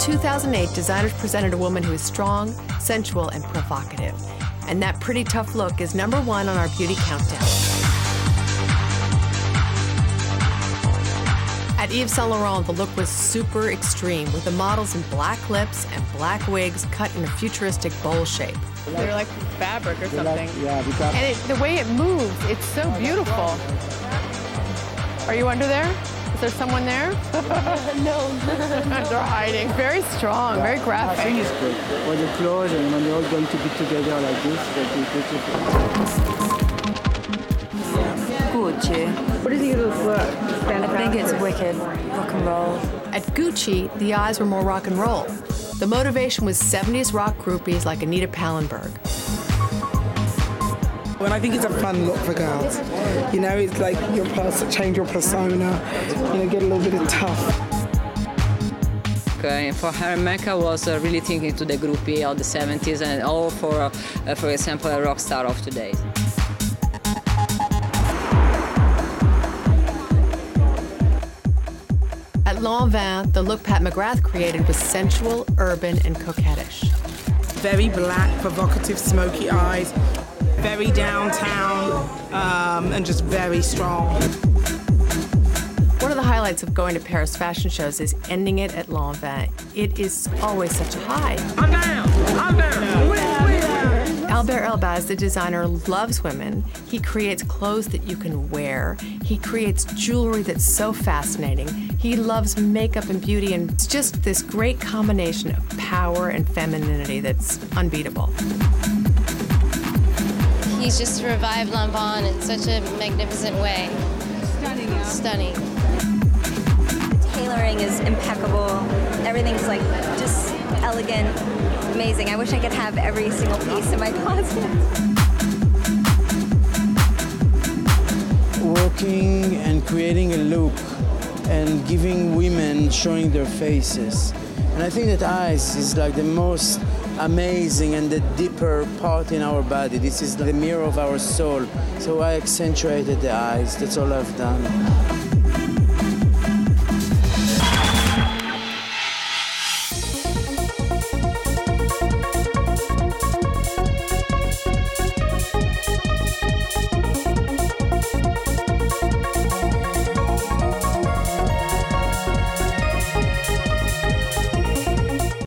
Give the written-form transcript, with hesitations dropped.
2008, designers presented a woman who is strong, sensual, and provocative. And that pretty tough look is number one on our beauty countdown. At Yves Saint Laurent, the look was super extreme, with the models in black lips and black wigs cut in a futuristic bowl shape. They're like fabric or something. And the way it moves, it's so beautiful. Are you under there? Is there someone there? No. They're hiding. Very strong, very graphic. I think it's good. All the clothes, and when they're all going to be together like this, they'll be beautiful. Gucci. What do you think of this look? I think it's wicked. Rock and roll. At Gucci, the eyes were more rock and roll. The motivation was 70s rock groupies like Anita Pallenberg. Well, I think it's a fun look for girls. You know, it's like your change your persona, you know, get a little bit of tough. Okay, for her makeup was really thinking to the groupie of the 70s and all for example, a rock star of today. At Lanvin, the look Pat McGrath created was sensual, urban, and coquettish. Very black, provocative, smoky eyes, very downtown, and just very strong. One of the highlights of going to Paris fashion shows is ending it at Lanvin. It is always such a high. I'm down! I'm down! Albert Elbaz, the designer, loves women. He creates clothes that you can wear. He creates jewelry that's so fascinating. He loves makeup and beauty, and it's just this great combination of power and femininity that's unbeatable. He's just revived Lanvin in such a magnificent way. Stunning, yeah. Stunning. Tailoring is impeccable. Everything's like just elegant, amazing. I wish I could have every single piece in my closet. Working and creating a look and giving women, showing their faces. And I think that eyes is like the most amazing and the deeper part in our body. This is the mirror of our soul. So I accentuated the eyes. That's all I've done.